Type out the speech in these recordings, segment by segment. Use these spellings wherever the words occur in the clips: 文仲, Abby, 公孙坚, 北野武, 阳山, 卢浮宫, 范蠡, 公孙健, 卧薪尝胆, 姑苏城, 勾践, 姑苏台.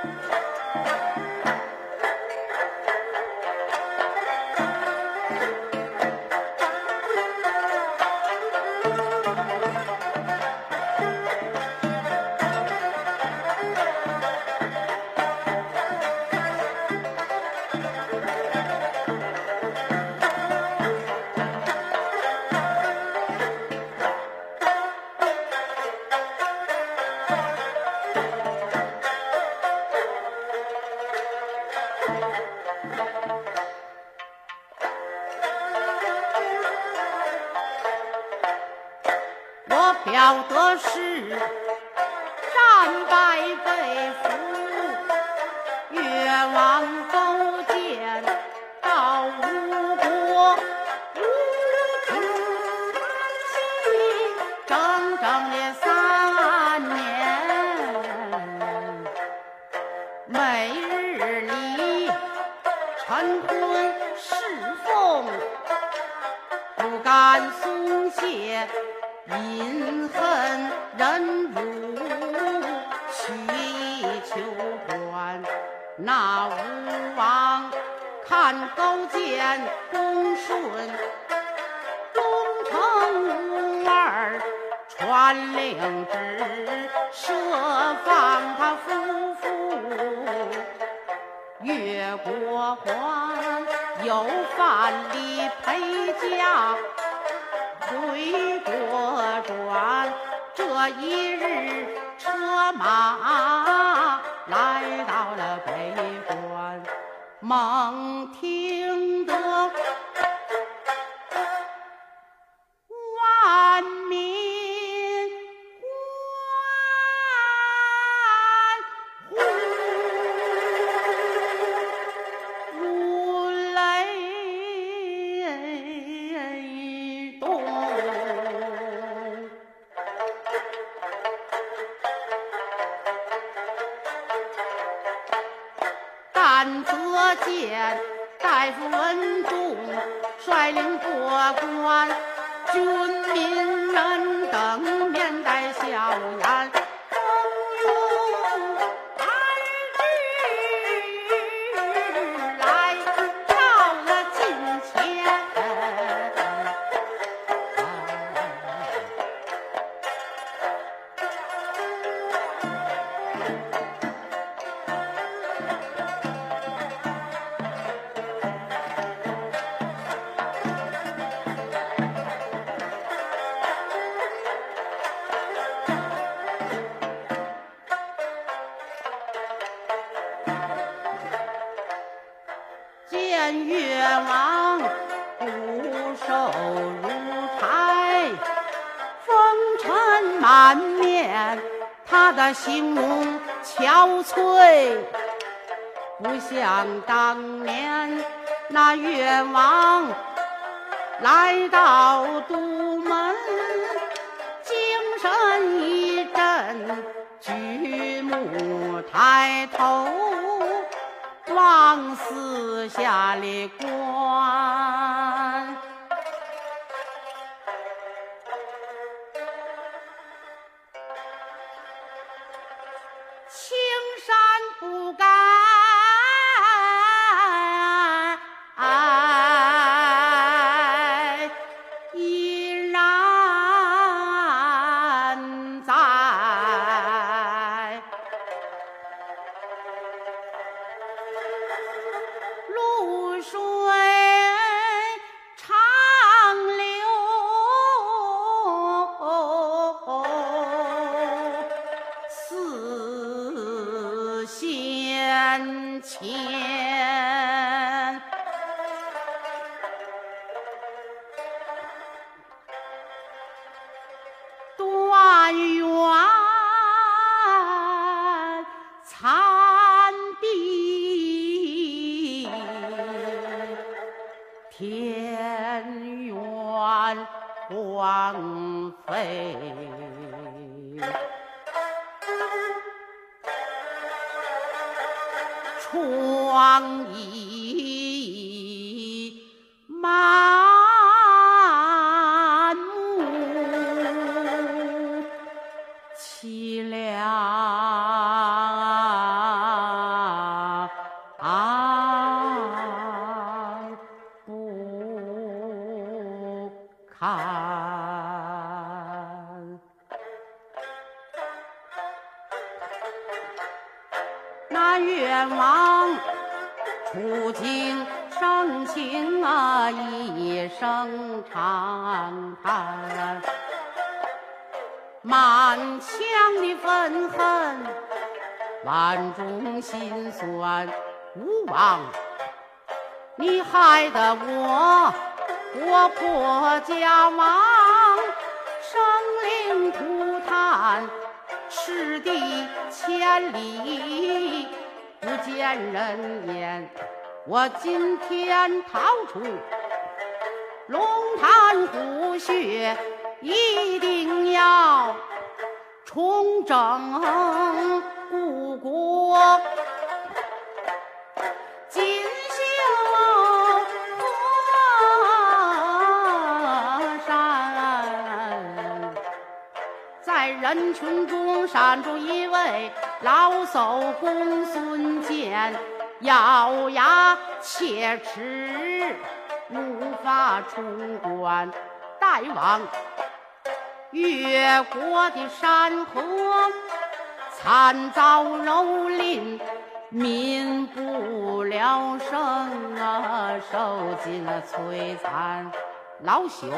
我表的是战败被俘，越王勾践到吴国，整整的3年，每日里晨昏侍奉，不敢松懈。 饮恨忍辱，曲意求官。那吴王看勾践恭顺，忠诚无二，传令旨，设放他夫妇。越国还有范蠡陪嫁。 回国转，这一日车马来到了北关，猛听得万民欢呼，五雷动。 但得见大夫文仲率领过关，军民人等面带笑颜。而来到了近前，见越王骨瘦如柴，风尘满面，他的形容憔悴，不像当年那越王来到都门，精神一振，举目抬头。 望四下的观，青山不改，依然在。 水长流，似先前。断垣。 田园荒废，疮痍满目，凄凉。那越王出京生擒啊，一声长叹，满腔的愤恨，万种心酸。吴王，你害得我国破家亡，生灵涂炭，赤地千里，不见人烟。我今天逃出龙潭虎穴，一定要重整故国，锦绣河山。在人群中闪出一位老叟公孙坚，咬牙切齿，无法冲冠。大王，越国的山河惨遭蹂躏，民不聊生啊，受尽了摧残。老朽，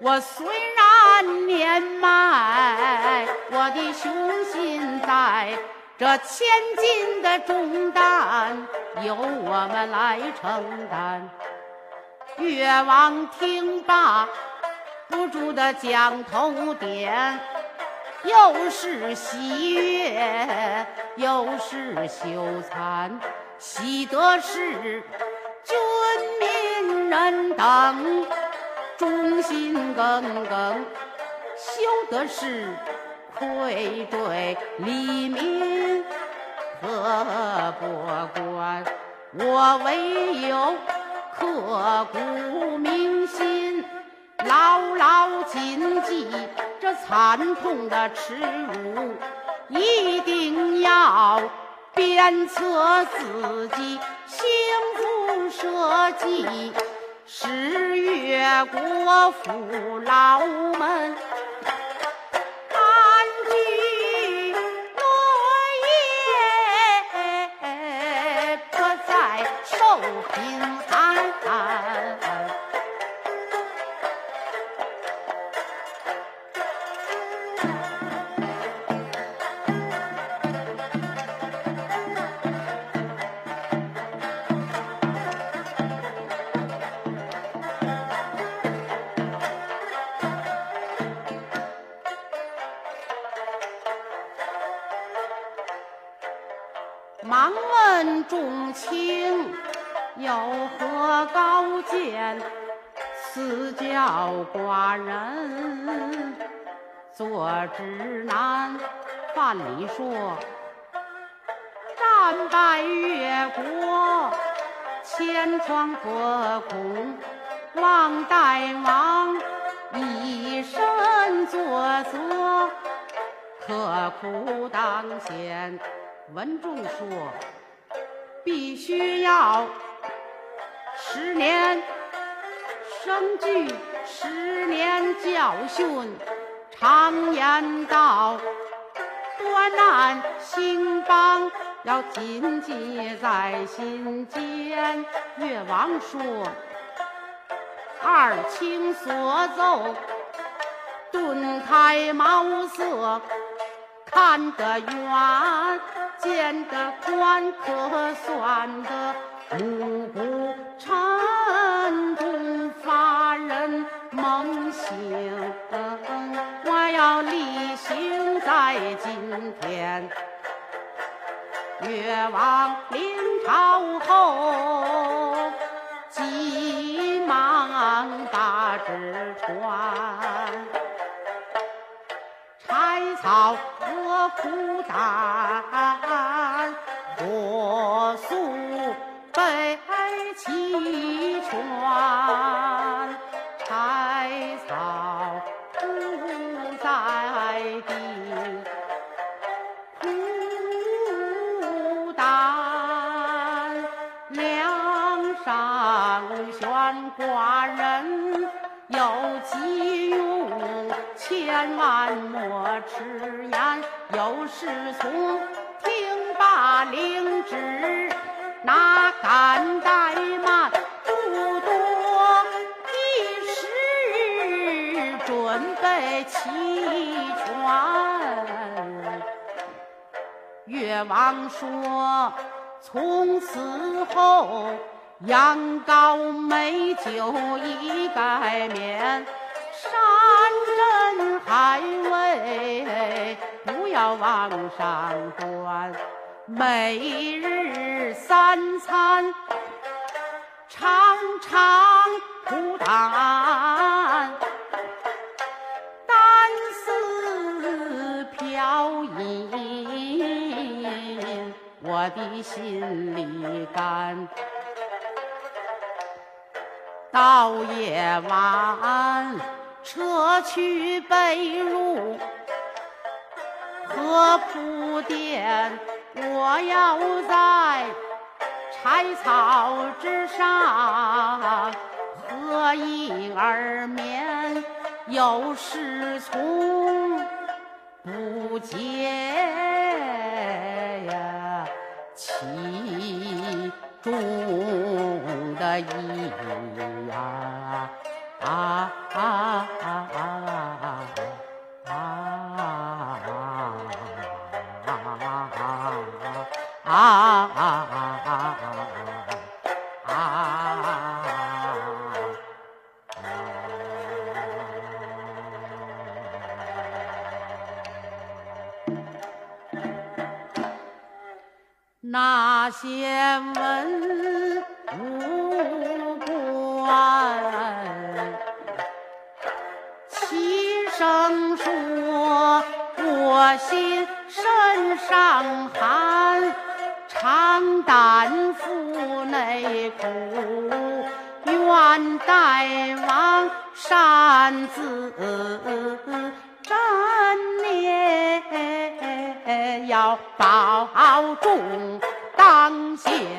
我虽然年迈，我的雄心在，这千斤的重担由我们来承担。越王听罢，不住的将头点，又是喜悦，又是羞惭。喜得是君民人等，忠心耿耿；羞得是愧对黎民和博官。我唯有刻骨铭心，牢牢谨记这惨痛的耻辱，一定要鞭策自己，行不舍己，使越国父老们平安。忙问众卿有何高见，私教寡人做直男。范蠡说：战败越国，千疮百孔，望大王以身作则，刻苦当前。文仲说：必须要10年生聚，10年教训。常言道，多难兴邦，要谨记在心间。越王说：二卿所奏，顿开茅塞，看得远，见得宽，可算得五谷禅宗发人梦醒。我要力行在今天。越王临朝后，急忙把旨传，柴草和苦胆，火速被齐全。柴草不在地，苦胆梁上悬。寡人有急用，千万莫迟延。有侍从听罢领旨，哪敢怠慢不多一时，准备齐全。越王说，从此后羊羔美酒已改免，山珍海味不要往上端，每日三餐常常苦胆，单丝飘逸我的心里肝。到夜晚，车去北路和铺店，我要在柴草之上合衣而眠。有侍从不解其中的意呀！那些文武官齐声说，我心身上寒，肠胆腹内苦，愿代王擅自真念，要保重当先。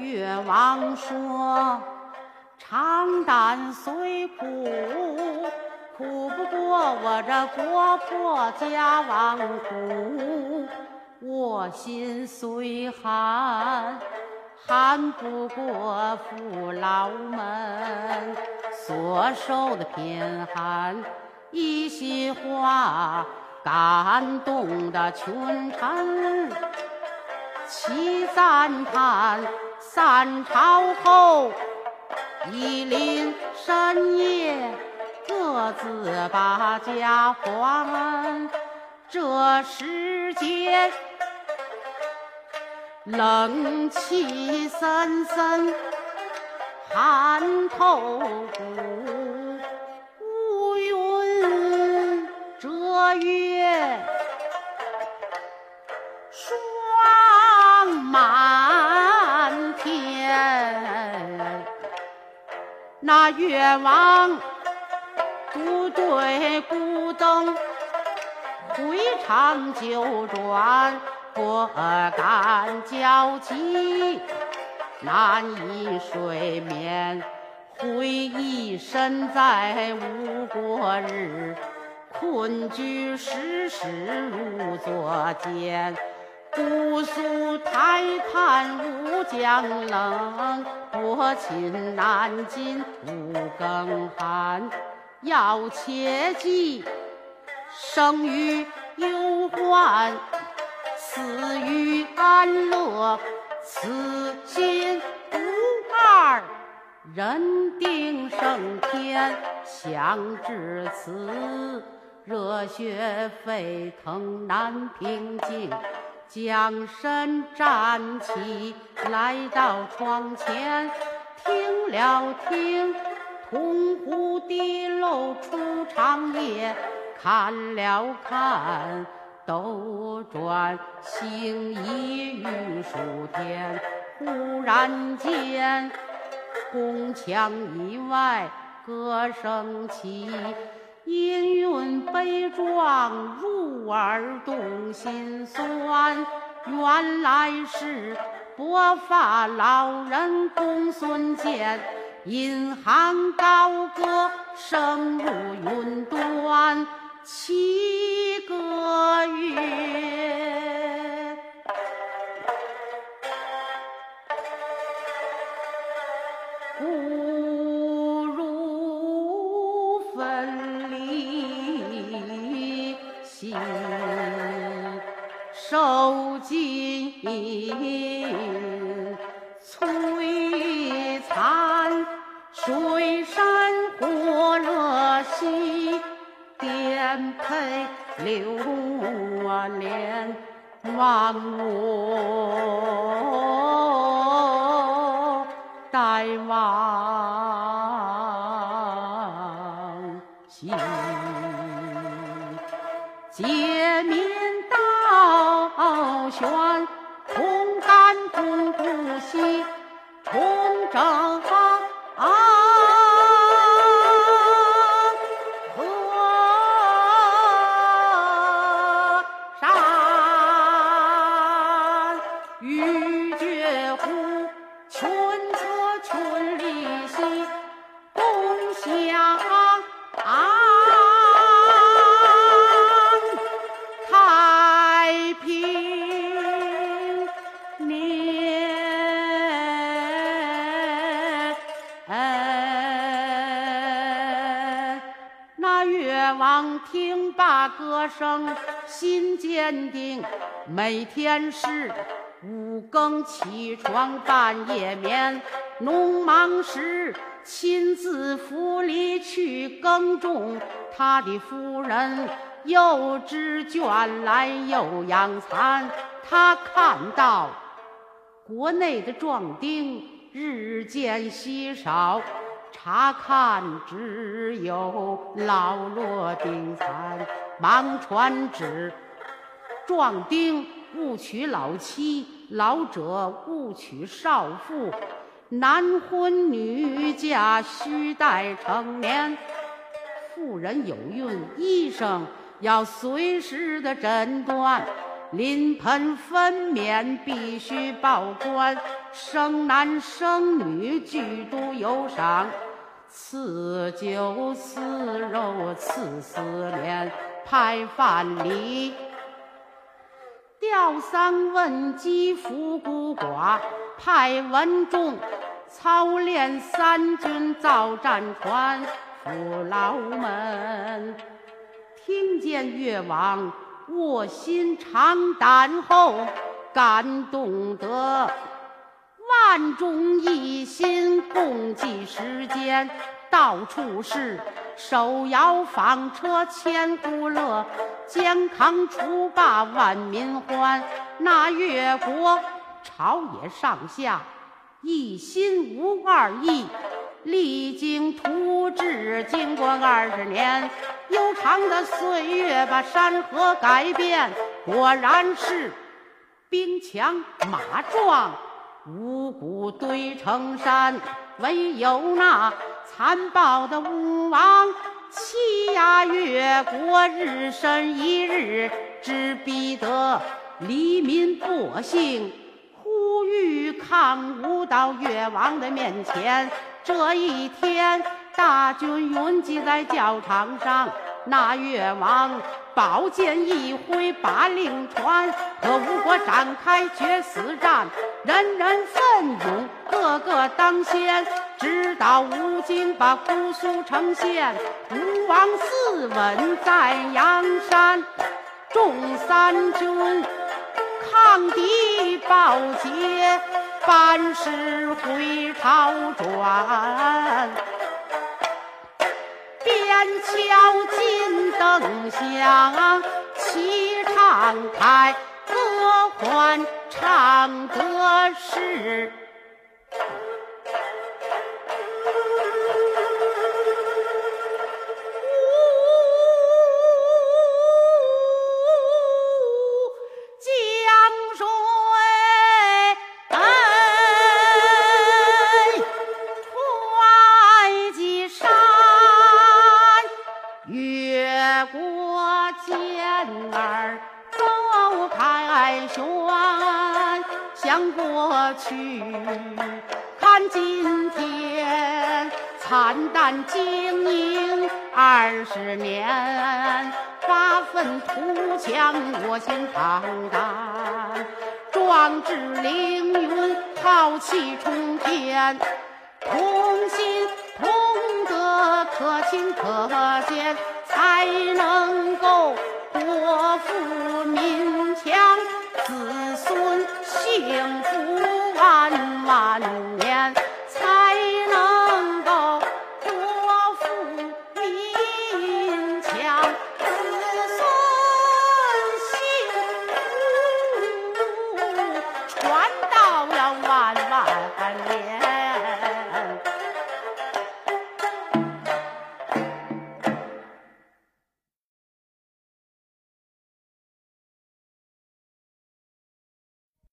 越王说，长胆虽苦，苦不过我这国破家亡苦，我心虽寒，寒不过父老们所受的贫寒。一席话感动的群臣齐赞叹，三朝后已临深夜，各自把家还。这时节冷气森森，寒透骨，乌云遮月，霜满天。那越王独对孤灯，回肠九转，不敢交集，难以睡眠，回忆身在吴国日，困居时时入座间。姑苏台畔无江冷，国秦南京五更寒。要切记，生于忧患，死于安乐，此心无二，人定胜天。想至此，热血沸腾难平静，将身站起，来到窗前，听了听铜壶滴漏出长夜，看了看兜转星移玉数天，忽然间，宫墙以外歌声起，音韵悲壮入耳，动心酸。原来是薄发老人公孙健，引吭高歌声入云端，七歌曰：骨如分离，心受尽摧残，水深火热兮，颠沛流连忘我待亡兮，解民道玄，同甘共苦兮，重整听罢歌声，心坚定。每天是五更起床，半夜眠。农忙时亲自扶犁去耕种，他的夫人又织卷来又养蚕。他看到国内的壮丁日渐稀少。查看只有老弱病残，忙传旨：壮丁勿娶老妻，老者勿娶少妇，男婚女嫁须待成年。妇人有孕，医生要随时的诊断，临盆分娩必须报官，生男生女俱都有赏，赐酒赐肉赐丝莲，拍饭梨吊丧问鸡扶孤寡，派文仲操练三军造战船。父老们听见越王卧薪尝胆后，感动得万众一心共济时间，到处是手摇纺车千户乐，肩扛锄把万民欢。那越国朝野上下一心无二意，励精图治。经过20年悠长的岁月，把山河改变，果然是兵强马壮，五谷堆成山，唯有那残暴的武王欺压越国，日深一日之逼得黎民百姓呼吁抗武。到越王的面前，这一天大军云集在教场上，那越王宝剑一挥把令传，和吴国展开决死战，人人奋勇，个个当先，直到吴京把姑苏城陷。吴王四稳在阳山，众三军抗敌报捷，班师回朝转，鞭敲金灯响，齐唱开歌欢，唱得是凯旋向过去，看今天惨淡经营20年，发愤图强我先扛担，壮志凌云浩气冲天，同心同德可亲可见，才能够国富民强，子孙幸福安稳。